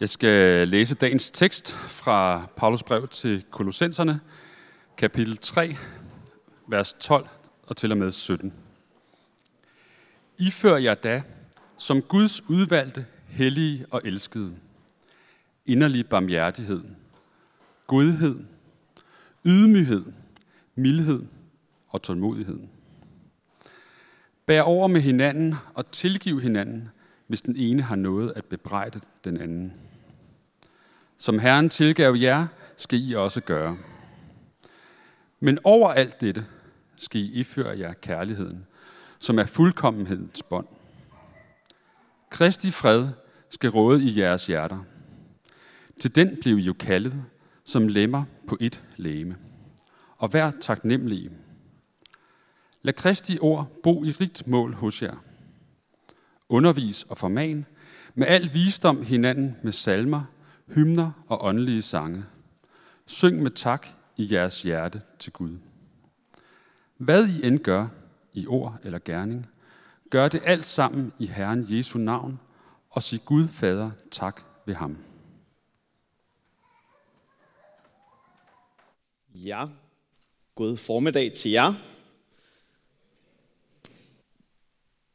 Jeg skal læse dagens tekst fra Paulus brev til Kolossenserne, kapitel 3, vers 12 og til og med 17. Ifører jer da, som Guds udvalgte, hellige og elskede, inderlig barmhjertighed, godhed, ydmyghed, mildhed og tålmodighed. Bær over med hinanden og tilgiv hinanden, hvis den ene har noget at bebrejde den anden. Som Herren tilgav jer, skal I også gøre. Men over alt dette skal I iføre jer kærligheden, som er fuldkommenhedens bånd. Kristi fred skal råde i jeres hjerter. Til den blev I jo kaldet, som lemmer på ét legeme. Og vær taknemmelige. Lad Kristi ord bo i rigt mål hos jer. Undervis og forman med al visdom hinanden med salmer, hymner og åndelige sange. Syng med tak i jeres hjerte til Gud. Hvad I end gør, i ord eller gerning, gør det alt sammen i Herren Jesu navn, og sig Gud Fader tak ved ham. Ja, god formiddag til jer.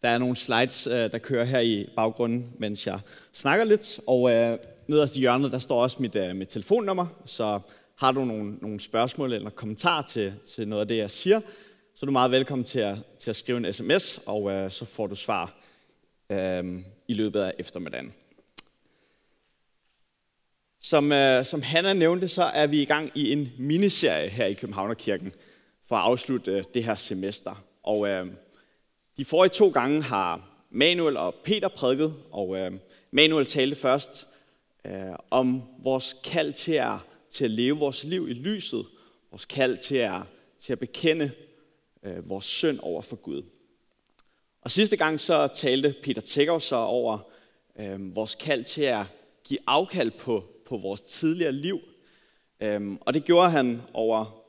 Der er nogle slides, der kører her i baggrunden, mens jeg snakker lidt. Og nederst i hjørnet, der står også mit telefonnummer. Så har du nogle spørgsmål eller kommentarer til noget af det, jeg siger, så er du meget velkommen til at skrive en sms, og så får du svar i løbet af eftermiddagen. Som Hannah nævnte, så er vi i gang i en miniserie her i Københavnerkirken for at afslutte det her semester. Og de forrige 2 gange har Manuel og Peter prædiket, og Manuel talte først om vores kald til at leve vores liv i lyset, vores kald til at bekende vores synd over for Gud. Og sidste gang så talte Peter Tækker så over vores kald til at give afkald på vores tidligere liv. Og det gjorde han over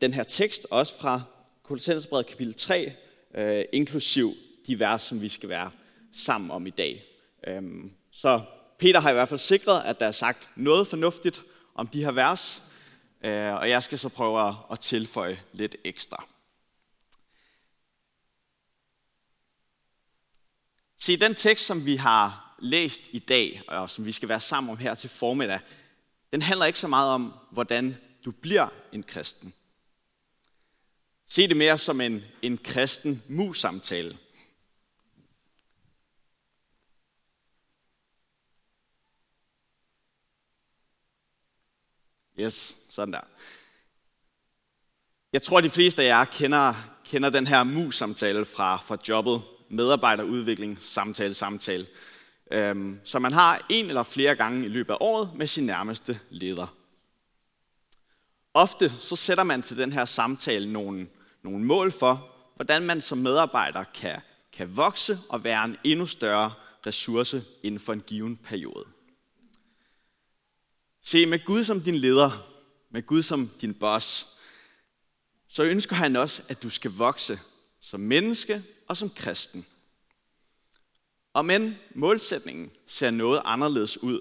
den her tekst, også fra Kolossenserbrevet kapitel 3, inklusiv de vers, som vi skal være sammen om i dag. Så Peter har i hvert fald sikret, at der er sagt noget fornuftigt om de her vers, og jeg skal så prøve at tilføje lidt ekstra. Se, den tekst, som vi har læst i dag, og som vi skal være sammen om her til formiddag, den handler ikke så meget om, hvordan du bliver en kristen. Se det mere som en kristen mus-samtale. Yes, sådan der. Jeg tror, de fleste af jer kender den her mus-samtale fra jobbet. Medarbejderudvikling, samtale. Så man har en eller flere gange i løbet af året med sin nærmeste leder. Ofte så sætter man til den her samtale nogle mål for, hvordan man som medarbejder kan vokse og være en endnu større ressource inden for en given periode. Se, med Gud som din leder, med Gud som din boss, så ønsker han også, at du skal vokse som menneske og som kristen. Og men målsætningen ser noget anderledes ud,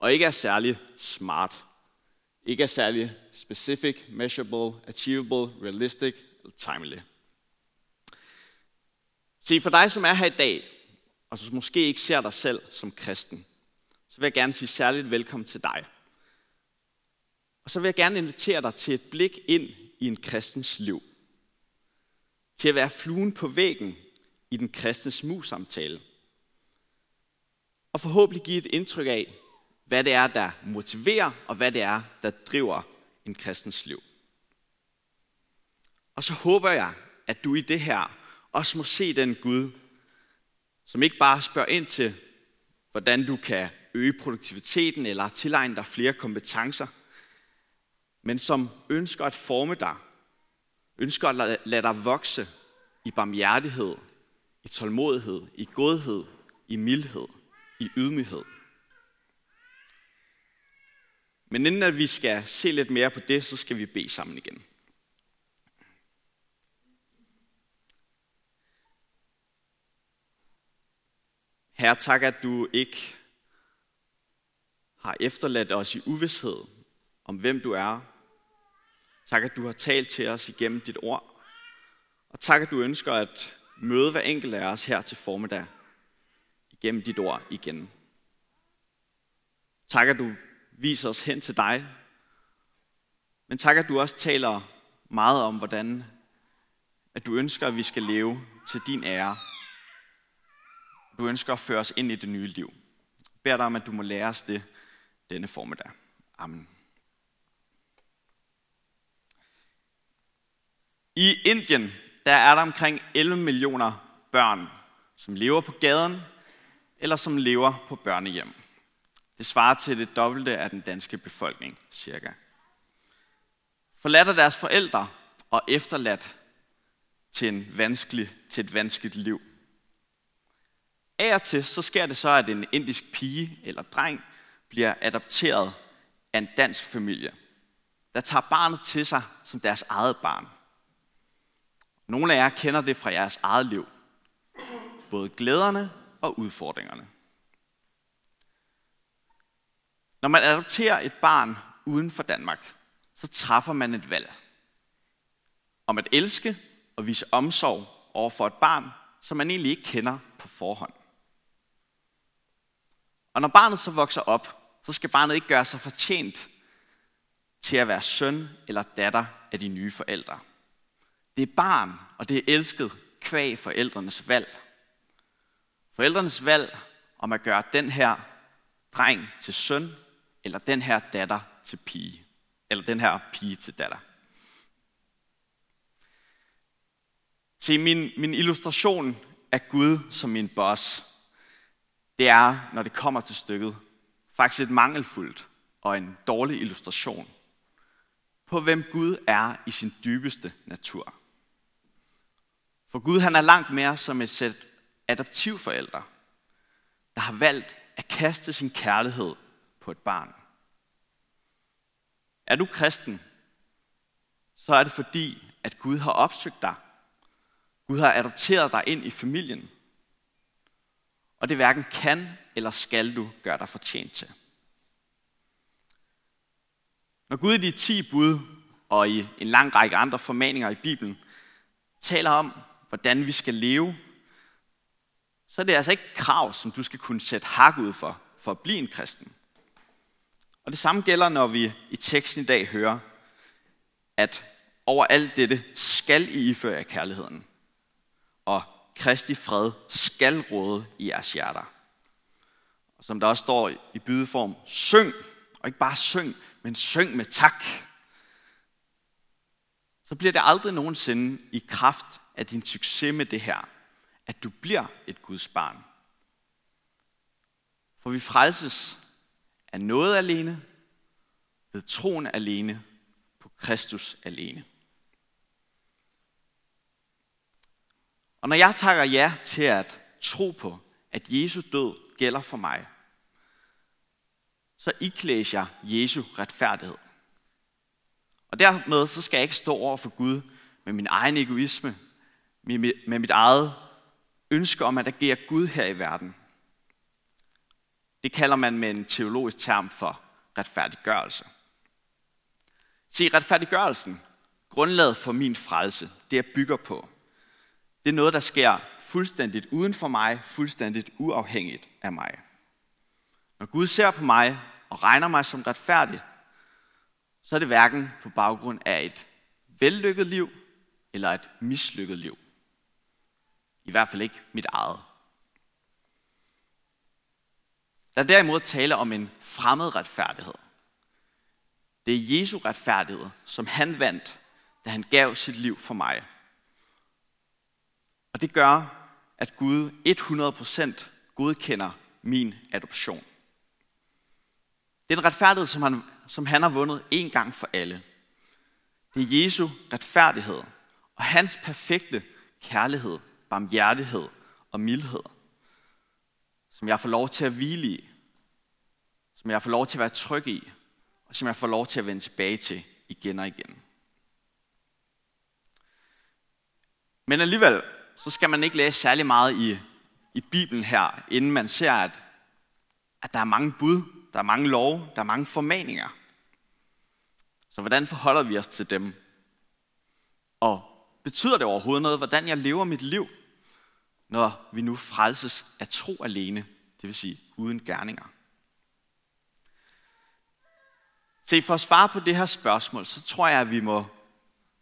og ikke er særlig smart. Ikke er særlig specific, measurable, achievable, realistic eller timely. Se, for dig, som er her i dag, og som måske ikke ser dig selv som kristen, så vil jeg gerne sige særligt velkommen til dig. Og så vil jeg gerne invitere dig til et blik ind i en kristens liv. Til at være fluen på væggen i den kristnes mus-samtale. Og forhåbentlig give et indtryk af, hvad det er, der motiverer, og hvad det er, der driver en kristens liv. Og så håber jeg, at du i det her også må se den Gud, som ikke bare spørger ind til, hvordan du kan øge produktiviteten eller tilegne dig flere kompetencer, men som ønsker at forme dig, ønsker at lade dig vokse i barmhjertighed, i tålmodighed, i godhed, i mildhed, i ydmyghed. Men inden at vi skal se lidt mere på det, så skal vi bede sammen igen. Herre, tak, at du ikke har efterladt os i uvished om, hvem du er. Tak, at du har talt til os igennem dit ord. Og tak, at du ønsker at møde hver enkelt af os her til formiddag igennem dit ord igen. Tak, at du viser os hen til dig. Men tak, at du også taler meget om, hvordan at du ønsker, at vi skal leve til din ære. Du ønsker at føre os ind i det nye liv. Jeg beder dig om, at du må lære os det denne formiddag. Amen. I Indien, der er der omkring 11 millioner børn, som lever på gaden eller som lever på børnehjem. Det svarer til det dobbelte af den danske befolkning, cirka. Forladt af deres forældre og efterladt til et vanskeligt liv. Af og til så sker det så, at en indisk pige eller dreng bliver adopteret af en dansk familie, der tager barnet til sig som deres eget barn. Nogle af jer kender det fra jeres eget liv. Både glæderne og udfordringerne. Når man adopterer et barn uden for Danmark, så træffer man et valg om at elske og vise omsorg over for et barn, som man egentlig ikke kender på forhånd. Og når barnet så vokser op, så skal barnet ikke gøre sig fortjent til at være søn eller datter af de nye forældre. Det er barn, og det er elsket kvæg forældrenes valg. Forældrenes valg om at gøre den her dreng til søn, eller den her datter til pige, eller den her pige til datter. Se, min illustration af Gud som min boss, det er, når det kommer til stykket, faktisk et mangelfuldt og en dårlig illustration på, hvem Gud er i sin dybeste natur. For Gud, han er langt mere som et sæt adoptivforældre, der har valgt at kaste sin kærlighed på et barn. Er du kristen, så er det fordi, at Gud har opsøgt dig. Gud har adopteret dig ind i familien. Og det hverken kan eller skal du gøre dig fortjent til. Når Gud i de 10 bud og i en lang række andre formaninger i Bibelen taler om, hvordan vi skal leve, så er det altså ikke krav, som du skal kunne sætte hak ud for at blive en kristen. Og det samme gælder, når vi i teksten i dag hører, at over alt dette skal I iføre jer kærligheden, og Kristi fred skal råde i jeres hjerter. Og som der også står i bydeform, syng, og ikke bare syng, men syng med tak. Så bliver det aldrig nogensinde i kraft af din succes med det her, at du bliver et Guds barn. For vi frelses af noget alene, ved troen alene, på Kristus alene. Og når jeg takker ja til at tro på, at Jesu død gælder for mig, så iklædes jeg Jesu retfærdighed. Og dermed så skal jeg ikke stå over for Gud med min egen egoisme, med mit eget ønske om at agere Gud her i verden. Det kalder man med en teologisk term for retfærdiggørelse. Se, retfærdiggørelsen, grundlaget for min frelse, det jeg bygger på, det er noget, der sker fuldstændigt uden for mig, fuldstændigt uafhængigt af mig. Når Gud ser på mig og regner mig som retfærdig, så er det hverken på baggrund af et vellykket liv eller et mislykket liv. I hvert fald ikke mit eget. Der er derimod tale om en fremmed retfærdighed. Det er Jesu retfærdighed, som han vandt, da han gav sit liv for mig. Og det gør, at Gud 100% godkender min adoption. Det er en retfærdighed, som han har vundet en gang for alle. Det er Jesu retfærdighed og hans perfekte kærlighed, barmhjertighed og mildhed, som jeg får lov til at hvile i, som jeg får lov til at være tryg i, og som jeg får lov til at vende tilbage til igen og igen. Men alligevel, så skal man ikke læse særlig meget i Bibelen her, inden man ser, at der er mange bud der er mange love, der er mange formaninger. Så hvordan forholder vi os til dem? Og betyder det overhovedet noget, hvordan jeg lever mit liv, når vi nu frelses af tro alene, det vil sige uden gerninger? Se, for at svare på det her spørgsmål, så tror jeg, at vi må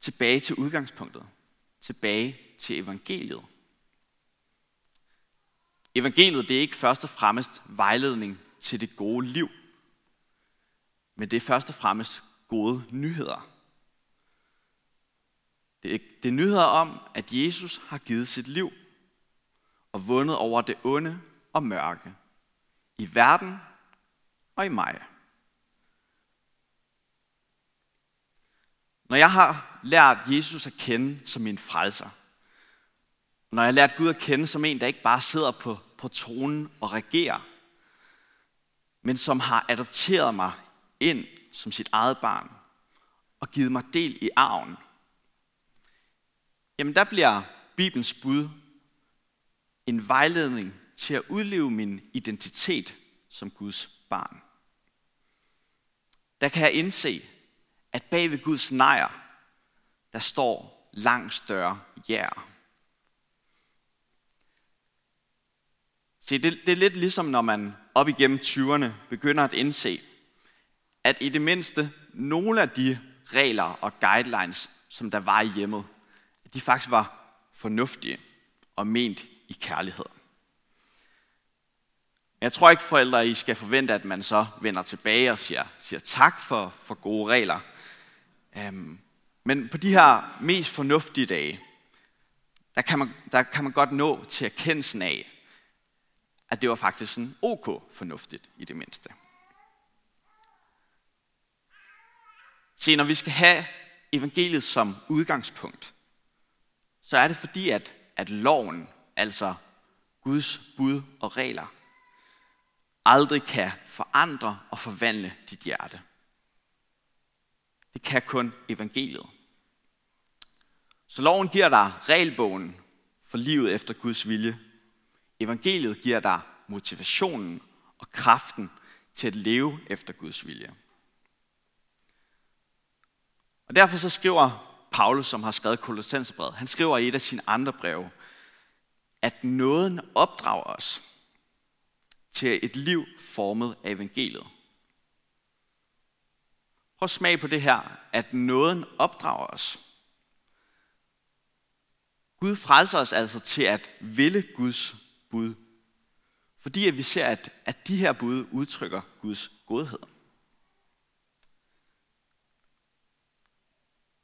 tilbage til udgangspunktet. Tilbage til evangeliet. Evangeliet, det er ikke først og fremmest vejledning til det gode liv, men det er først og fremmest gode nyheder. Det er nyheder om, at Jesus har givet sit liv og vundet over det onde og mørke i verden og i mig. Når jeg har lært Jesus at kende som min frelser, når jeg har lært Gud at kende som en, der ikke bare sidder på tronen og regerer, men som har adopteret mig ind som sit eget barn og givet mig del i arven, jamen der bliver Bibelens bud en vejledning til at udleve min identitet som Guds barn. Der kan jeg indse, at bag ved Guds nejer, der står langt større jæger. Se, det er lidt ligesom, når man op igennem 20'erne begynder at indse, at i det mindste nogle af de regler og guidelines, som der var i hjemmet, de faktisk var fornuftige og ment i kærlighed. Jeg tror ikke, forældre, I skal forvente, at man så vender tilbage og siger tak for gode regler. Men på de her mest fornuftige dage, der kan man godt nå til erkendelsen af, at det var faktisk sådan ok fornuftigt i det mindste. Se, når vi skal have evangeliet som udgangspunkt, så er det fordi, at loven, altså Guds bud og regler, aldrig kan forandre og forvandle dit hjerte. Det kan kun evangeliet. Så loven giver dig regelbogen for livet efter Guds vilje. Evangeliet giver dig motivationen og kraften til at leve efter Guds vilje. Og derfor så skriver Paulus, som har skrevet Kolossenserbrevet, han skriver i et af sine andre breve, at nåden opdrager os til et liv formet af evangeliet. Prøv at smage på det her, at nåden opdrager os. Gud frelser os altså til at ville Guds bud, fordi vi ser, at de her bud udtrykker Guds godhed.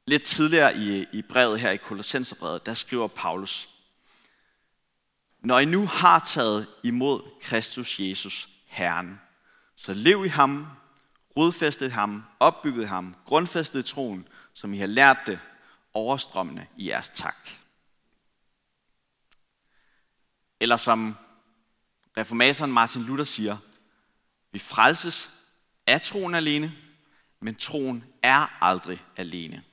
Lidt tidligere i brevet her i Kolossenserbrevet, der skriver Paulus: Når I nu har taget imod Kristus Jesus, Herren, så lev i ham, rodfæstet ham, opbygget ham, grundfæstet troen, som I har lært det, overstrømmende i jeres tak. Eller som reformatoren Martin Luther siger, vi frelses af troen alene, men troen er aldrig alene.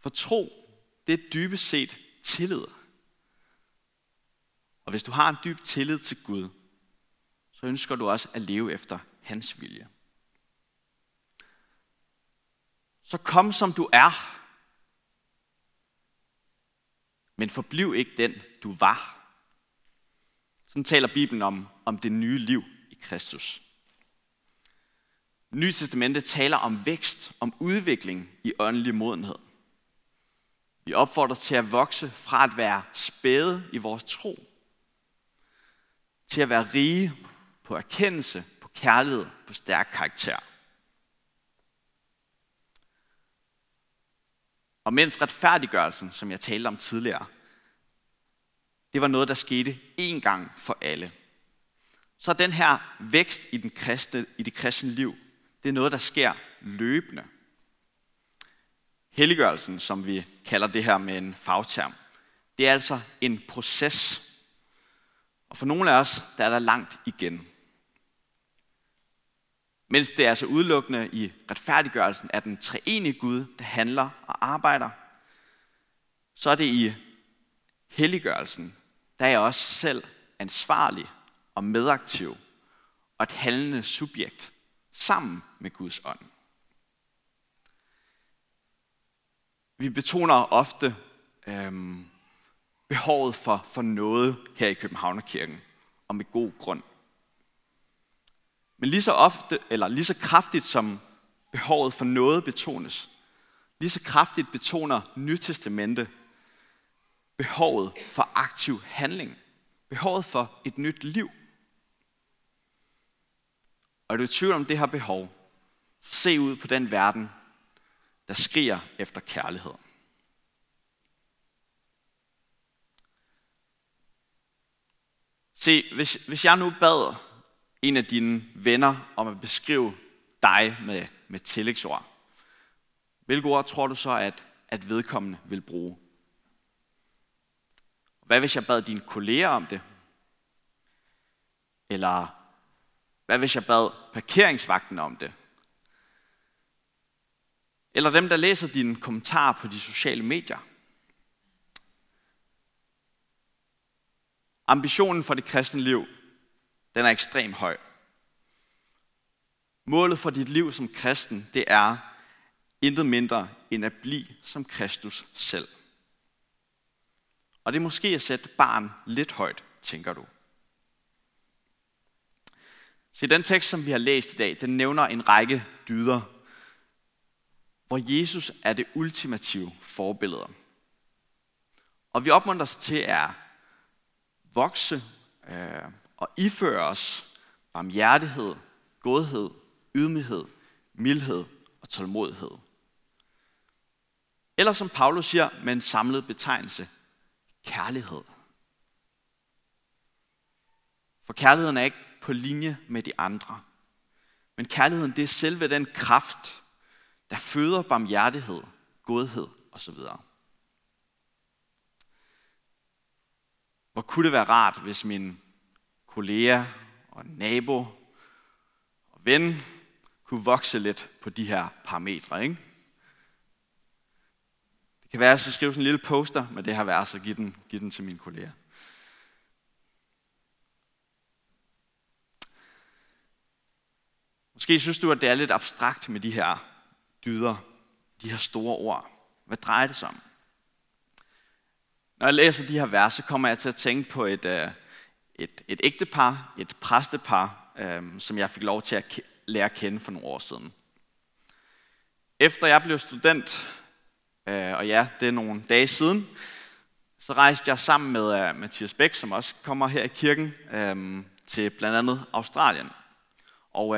For tro, det er dybest set tillid. Og hvis du har en dyb tillid til Gud, så ønsker du også at leve efter hans vilje. Så kom som du er, men forbliv ikke den, du var. Sådan taler Bibelen om det nye liv i Kristus. Nye Testamente taler om vækst, om udvikling i åndelig modenhed. Vi opfordrer til at vokse fra at være spæde i vores tro, til at være rige på erkendelse, på kærlighed, på stærk karakter. Og mens retfærdiggørelsen, som jeg talte om tidligere, det var noget, der skete én gang for alle, så den her vækst i det kristne liv, det er noget, der sker løbende. Helliggørelsen, som vi kalder det her med en fagterm, det er altså en proces. Og for nogle af os, der er der langt igen. Mens det er altså udelukkende i retfærdiggørelsen af den treenige Gud, der handler og arbejder, så er det i helliggørelsen, der er jeg også selv ansvarlig og medaktiv og et handlende subjekt sammen med Guds ånd. Vi betoner ofte behovet for noget her i Københavnerkirken, og med god grund. Men lige så ofte, eller lige så kraftigt som behovet for noget betones, lige så kraftigt betoner Nytestamentet behovet for aktiv handling, behovet for et nyt liv. Og er du i tvivl om det her behov, se ud på den verden, der skriger efter kærlighed. Se, hvis jeg nu bad en af dine venner om at beskrive dig med tillægsord, hvilke ord tror du så, at vedkommende vil bruge? Hvad hvis jeg bad dine kolleger om det? Eller hvad hvis jeg bad parkeringsvagten om det? Eller dem, der læser dine kommentarer på de sociale medier? Ambitionen for det kristne liv, den er ekstremt høj. Målet for dit liv som kristen, det er intet mindre end at blive som Kristus selv. Og det er måske at sætte barren lidt højt, tænker du. Så den tekst, som vi har læst i dag, den nævner en række dyder, hvor Jesus er det ultimative forbillede. Og vi opmuntrer til at vokse og iføre os barmhjertighed, godhed, ydmyghed, mildhed og tålmodighed. Eller som Paulus siger med en samlet betegnelse, kærlighed. For kærligheden er ikke på linje med de andre. Men kærligheden, det er selve den kraft, der føder barmhjertighed, godhed osv. Hvor kunne det være rart, hvis min kollega og nabo og ven kunne vokse lidt på de her parametre, ikke? Det kan være, at jeg skal skrive sådan en lille poster med det her vers og give den til mine kolleger. Måske synes du, at det er lidt abstrakt med de her dyder, de her store ord. Hvad drejer det sig om? Når jeg læser de her vers, så kommer jeg til at tænke på et ægtepar, et præstepar, som jeg fik lov til at lære at kende for nogle år siden. Efter jeg blev student, og ja, det er nogle dage siden, så rejste jeg sammen med Mathias Bæk, som også kommer her i kirken, til blandt andet Australien. Og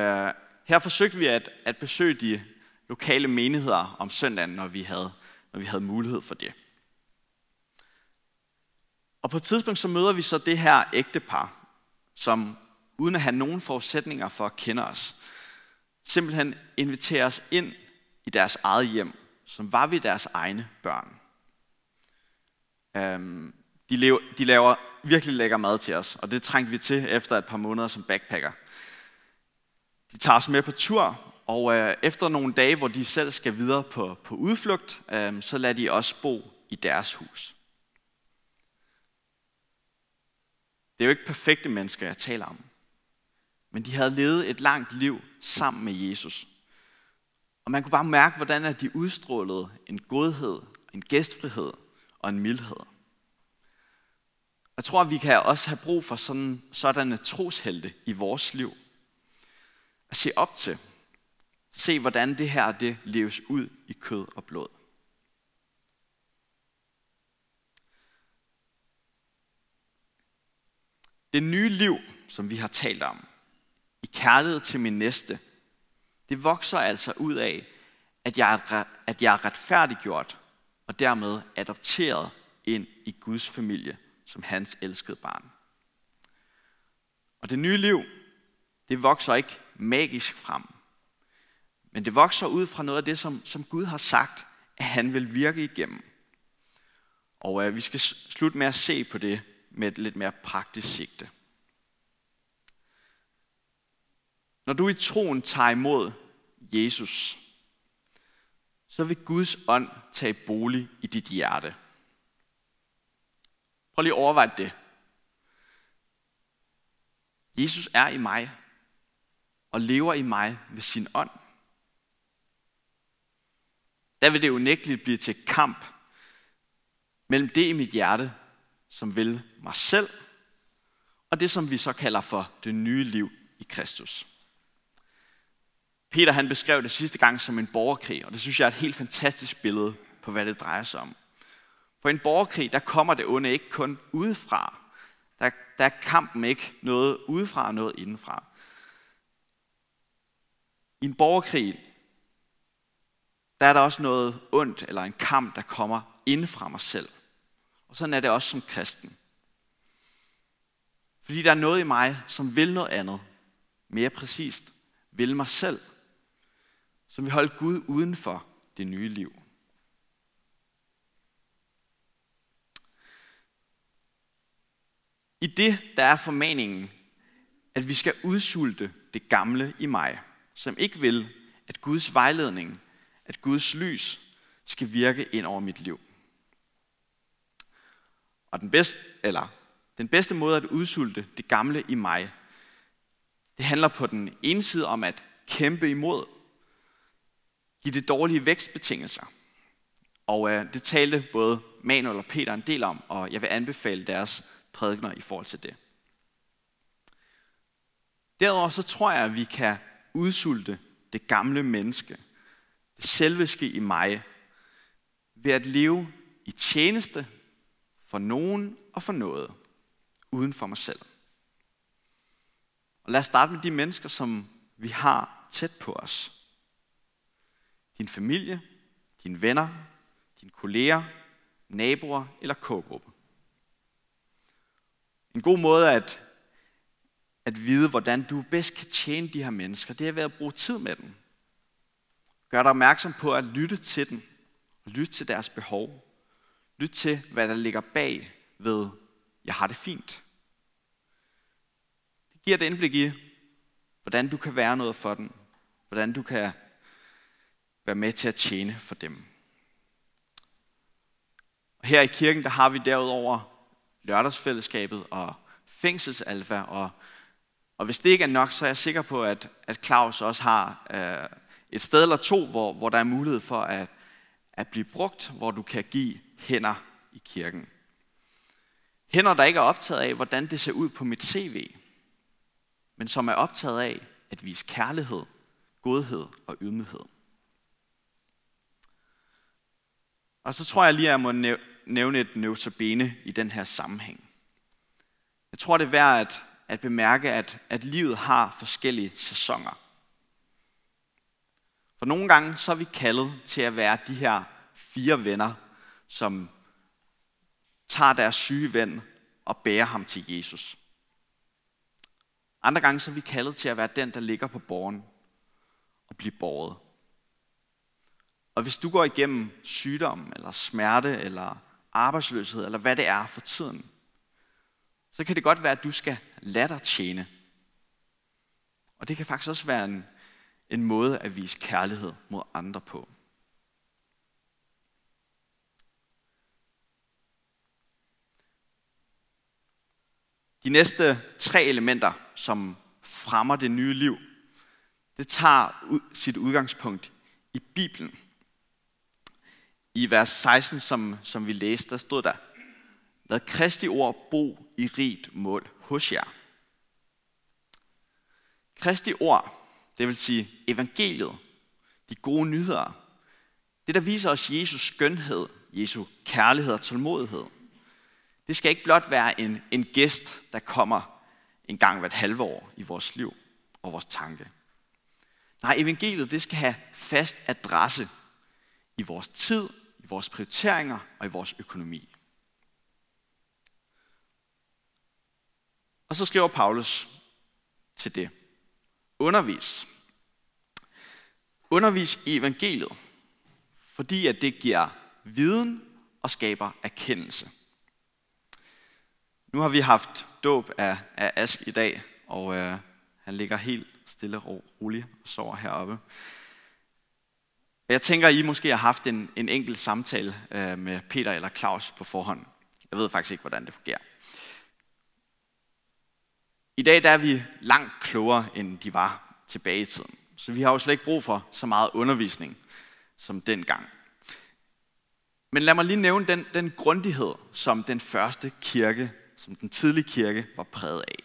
her forsøgte vi at besøge de lokale menigheder om søndagen, når vi havde mulighed for det. Og på et tidspunkt så møder vi så det her ægtepar, som uden at have nogen forudsætninger for at kende os, simpelthen inviterer os ind i deres eget hjem, som var vi deres egne børn. De laver virkelig lækker mad til os, og det trængte vi til efter et par måneder som backpacker. De tager os med på tur, og efter nogle dage, hvor de selv skal videre på udflugt, så lader de os bo i deres hus. Det er jo ikke perfekte mennesker, jeg taler om. Men de havde levet et langt liv sammen med Jesus. Og man kunne bare mærke, hvordan de udstrålede en godhed, en gæstfrihed og en mildhed. Jeg tror, at vi kan også have brug for sådanne troshelte i vores liv. At se op til. Se, hvordan det her det leves ud i kød og blod. Det nye liv, som vi har talt om, i kærlighed til min næste, det vokser altså ud af, at jeg er retfærdiggjort og dermed adopteret ind i Guds familie som hans elskede barn. Og det nye liv, det vokser ikke magisk frem, men det vokser ud fra noget af det, som Gud har sagt, at han vil virke igennem. Og vi skal slutte med at se på det med et lidt mere praktisk sigte. Når du i troen tager imod Jesus, så vil Guds ånd tage bolig i dit hjerte. Prøv lige at overveje det. Jesus er i mig, og lever i mig ved sin ånd, der vil det unægteligt blive til kamp mellem det i mit hjerte, som vil mig selv, og det, som vi så kalder for det nye liv i Kristus. Peter han beskrev det sidste gang som en borgerkrig, og det synes jeg er et helt fantastisk billede på, hvad det drejer sig om. For i en borgerkrig, der kommer det onde ikke kun udefra. Der er kampen ikke noget udefra og noget indenfra. I en borgerkrig, der er der også noget ondt eller en kamp, der kommer indenfra mig selv. Og sådan er det også som kristen. Fordi der er noget i mig, som vil noget andet. Mere præcist, vil mig selv. Som vil holde Gud uden for det nye liv. I det, der er formaningen, at vi skal udsulte det gamle i mig, som ikke vil, at Guds vejledning, at Guds lys skal virke ind over mit liv. Og den bedste måde at udsulte det gamle i mig, det handler på den ene side om at kæmpe imod, give det dårlige vækstbetingelser. Og det talte både Manuel og Peter en del om, og jeg vil anbefale deres prædikener i forhold til det. Derudover så tror jeg, at vi kan udsulte det gamle menneske, det selviske i mig, ved at leve i tjeneste for nogen og for noget, uden for mig selv. Og lad os starte med de mennesker, som vi har tæt på os. Din familie, dine venner, dine kolleger, naboer eller k-gruppe. En god måde at vide, hvordan du bedst kan tjene de her mennesker, det er ved at bruge tid med dem. Gør dig opmærksom på at lytte til dem, og lytte til deres behov. Lyt til, hvad der ligger bag ved, jeg har det fint. Det giver et indblik i, hvordan du kan være noget for dem, hvordan du kan være med til at tjene for dem. Og her i kirken, der har vi derudover lørdagsfællesskabet og fængselsalfa. Og hvis det ikke er nok, så er jeg sikker på, at Claus også har et sted eller to, hvor der er mulighed for at blive brugt, hvor du kan give hænder i kirken. Hænder, der ikke er optaget af, hvordan det ser ud på mit CV, men som er optaget af at vise kærlighed, godhed og ydmyghed. Og så tror jeg lige, at jeg må nævne et notabene i den her sammenhæng. Jeg tror, det er værd at bemærke, at livet har forskellige sæsoner. For nogle gange så er vi kaldet til at være de her 4 venner, som tager deres syge ven og bærer ham til Jesus. Andre gange så er vi kaldet til at være den, der ligger på borgen og bliver båret. Og hvis du går igennem sygdom, eller smerte, eller arbejdsløshed, eller hvad det er for tiden, så kan det godt være, at du skal lade dig tjene. Og det kan faktisk også være en måde at vise kærlighed mod andre på. De næste 3 elementer, som fremmer det nye liv, det tager sit udgangspunkt i Bibelen. I vers 16, som vi læste, der stod der: lad Kristi ord bo i rigt mål hos jer. Kristi ord, det vil sige evangeliet, de gode nyheder, det der viser os Jesus skønhed, Jesu kærlighed og tålmodighed, det skal ikke blot være en gæst, der kommer en gang hvert halve år i vores liv og vores tanke. Nej, evangeliet det skal have fast adresse i vores tid, i vores prioriteringer og i vores økonomi. Og så skriver Paulus til det: undervis. Undervis i evangeliet, fordi at det giver viden og skaber erkendelse. Nu har vi haft dåb af Ask i dag, og han ligger helt stille og roligt og sover heroppe. Jeg tænker, I måske har haft en enkelt samtale med Peter eller Claus på forhånd. Jeg ved faktisk ikke, hvordan det fungerer. I dag der er vi langt klogere, end de var tilbage i tiden. Så vi har jo slet ikke brug for så meget undervisning som dengang. Men lad mig lige nævne den grundighed, som den første kirke, som den tidlige kirke, var præget af.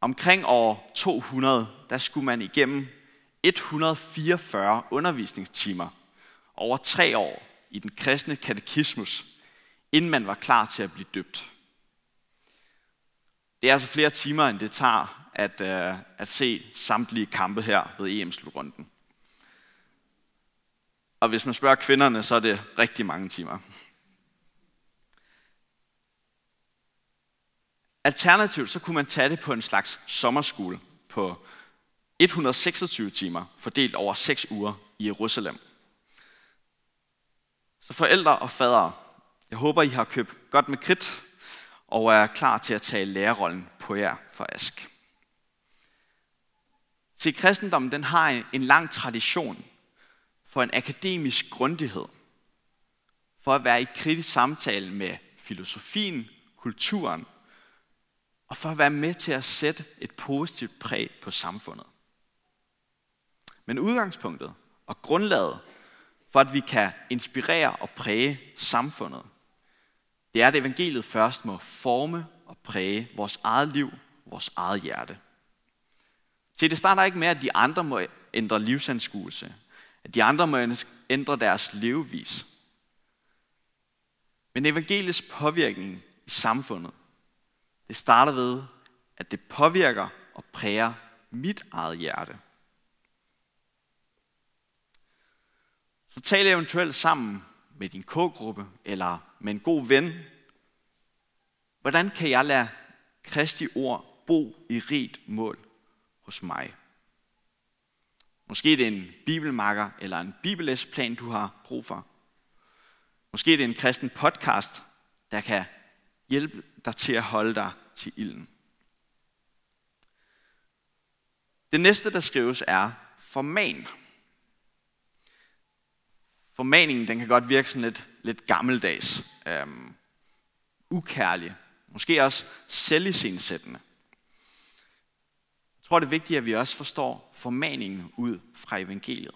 Omkring år 200, der skulle man igennem 144 undervisningstimer over 3 år i den kristne katekismus, inden man var klar til at blive døbt. Det er altså flere timer, end det tager at se samtlige kampe her ved EM-slutrunden. Og hvis man spørger kvinderne, så er det rigtig mange timer. Alternativt så kunne man tage det på en slags sommerskole på 126 timer, fordelt over 6 uger i Jerusalem. Så forældre og fadere, jeg håber, I har købt godt med kridt og er klar til at tage lærerrollen på jer for Ask. Se, kristendommen den har en lang tradition for en akademisk grundighed, for at være i kritisk samtale med filosofien, kulturen, og for at være med til at sætte et positivt præg på samfundet. Men udgangspunktet og grundlaget for, at vi kan inspirere og præge samfundet, det er, at evangeliet først må forme og præge vores eget liv, vores eget hjerte. Se, det starter ikke med, at de andre må ændre livsanskuelse, at de andre må ændre deres levevis. Men evangeliets påvirkning i samfundet, det starter ved, at det påvirker og præger mit eget hjerte. Så tal eventuelt sammen med din k-gruppe eller med en god ven. Hvordan kan jeg lade Kristi ord bo i rigt mål hos mig? Måske er det en bibelmarker eller en bibellæsplan, du har brug for. Måske er det en kristen podcast, der kan hjælpe dig til at holde dig til ilden. Det næste, der skrives, er forman. Formaningen den kan godt virke sådan lidt gammeldags, ukærlig, måske også selvisensættende. Jeg tror, det er vigtigt, at vi også forstår formaningen ud fra evangeliet.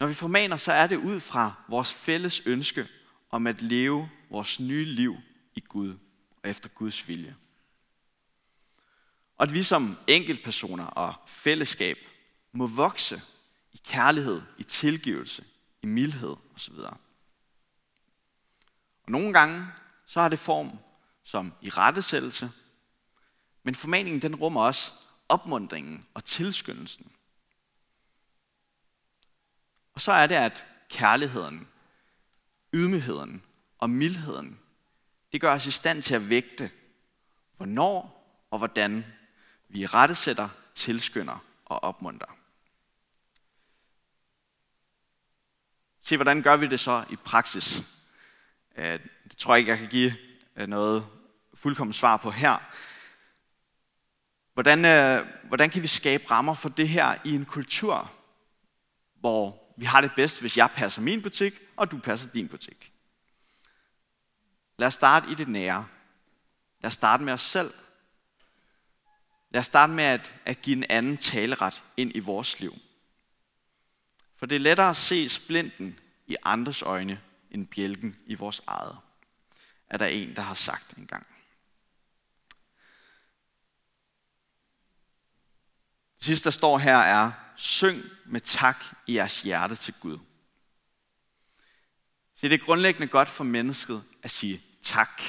Når vi formaner, så er det ud fra vores fælles ønske om at leve vores nye liv i Gud og efter Guds vilje. Og at vi som enkeltpersoner og fællesskab må vokse i kærlighed, i tilgivelse, i mildhed osv. Og nogle gange så har det form som irettesættelse, men formaningen den rummer også opmuntringen og tilskyndelsen. Og så er det, at kærligheden, ydmygheden og mildheden, det gør os i stand til at vægte, hvornår og hvordan vi irettesætter, tilskynder og opmuntrer. Se, hvordan gør vi det så i praksis? Det tror jeg ikke, jeg kan give noget fuldkommen svar på her. Hvordan kan vi skabe rammer for det her i en kultur, hvor vi har det bedst, hvis jeg passer min butik, og du passer din butik? Lad os starte i det nære. Lad os starte med os selv. Lad os starte med at give en anden taleret ind i vores liv. For det er lettere at se splinten i andres øjne, end bjælken i vores eget, er der en, der har sagt engang. Det sidste, der står her, er: syng med tak i jeres hjerte til Gud. Så det er grundlæggende godt for mennesket at sige tak.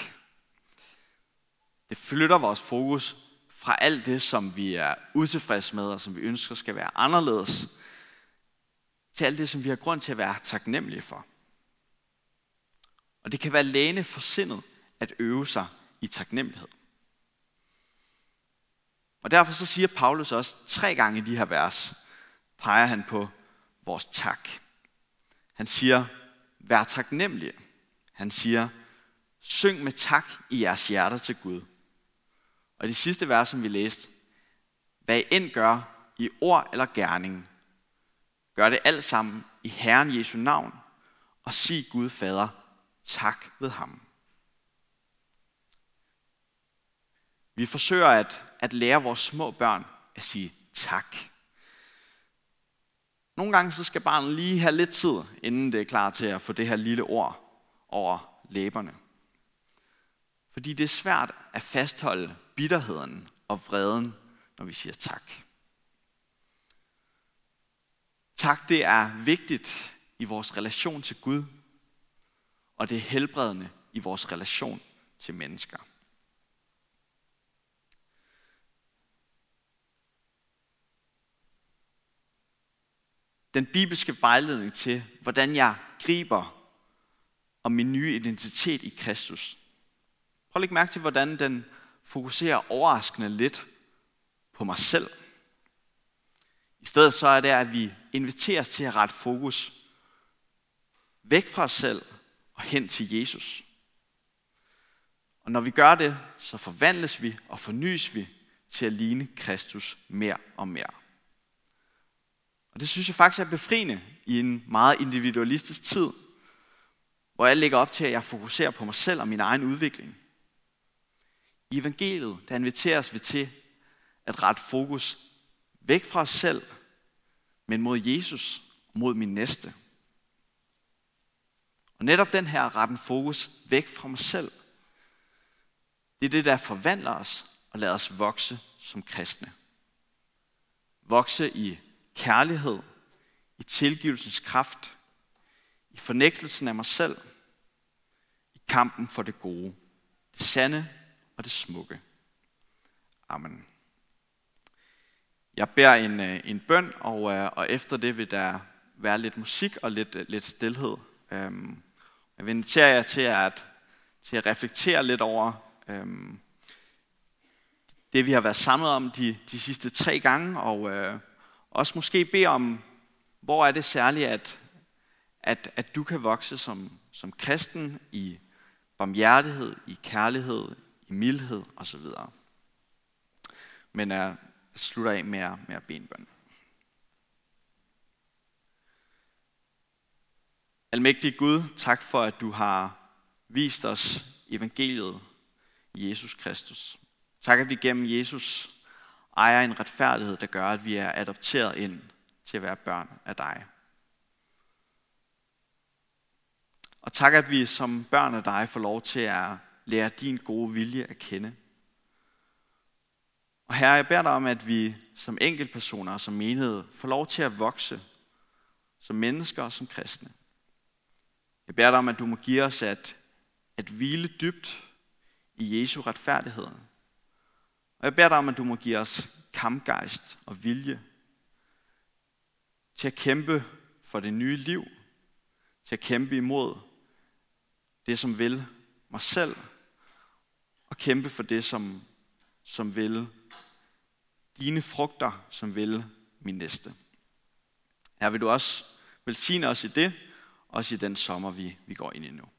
Det flytter vores fokus fra alt det, som vi er utilfredse med, og som vi ønsker skal være anderledes, til alt det, som vi har grund til at være taknemmelige for. Og det kan være lægende for sindet at øve sig i taknemmelighed. Og derfor så siger Paulus også 3 gange i de her vers, peger han på vores tak. Han siger, vær taknemmelige. Han siger, syng med tak i jeres hjerter til Gud. Og i det sidste vers, som vi læste, hvad I end gør i ord eller gerning, gør det alt sammen i Herren Jesu navn, og sig Gud Fader tak ved ham. Vi forsøger at lære vores små børn at sige tak. Nogle gange så skal barnet lige have lidt tid, inden det er klar til at få det her lille ord over læberne. Fordi det er svært at fastholde bitterheden og vreden, når vi siger tak. Tak, det er vigtigt i vores relation til Gud, og det er helbredende i vores relation til mennesker. Den bibelske vejledning til, hvordan jeg griber om min nye identitet i Kristus. Prøv at lægge mærke til, hvordan den fokuserer overraskende lidt på mig selv. I stedet så er det, at vi inviteres til at rette fokus væk fra os selv og hen til Jesus. Og når vi gør det, så forvandles vi og fornyes vi til at ligne Kristus mere og mere. Og det synes jeg faktisk er befriende i en meget individualistisk tid, hvor jeg lægger op til, at jeg fokuserer på mig selv og min egen udvikling. I evangeliet, der inviteres vi til at rette fokus væk fra os selv, men mod Jesus og mod min næste. Og netop den her retten fokus væk fra mig selv, det er det, der forvandler os og lader os vokse som kristne. Vokse i kærlighed, i tilgivelsens kraft, i fornægtelsen af mig selv, i kampen for det gode, det sande og det smukke. Amen. Jeg beder en bøn, og efter det vil der være lidt musik og lidt stilhed. Jeg vil invitere jer til at reflektere lidt over det, vi har været samlet om de sidste 3 gange, og også måske bede om, hvor er det særligt, at du kan vokse som kristen i barmhjertighed, i kærlighed, i mildhed osv. Men jeg slutter af med at bede en bøn. Almægtige Gud, tak for, at du har vist os evangeliet i Jesus Kristus. Tak, at vi gennem Jesus ejer en retfærdighed, der gør, at vi er adopteret ind til at være børn af dig. Og tak, at vi som børn af dig får lov til at lære din gode vilje at kende. Og Herre, jeg beder dig om, at vi som enkeltpersoner og som menighed får lov til at vokse som mennesker og som kristne. Jeg beder dig om, at du må give os at hvile dybt i Jesu retfærdighed. Og jeg beder dig om, at du må give os kampgejst og vilje til at kæmpe for det nye liv, til at kæmpe imod det, som vil mig selv, og kæmpe for det, som vil dine frugter, som vil min næste. Her vil du også velsigne os i det, også i den sommer, vi går ind i nu.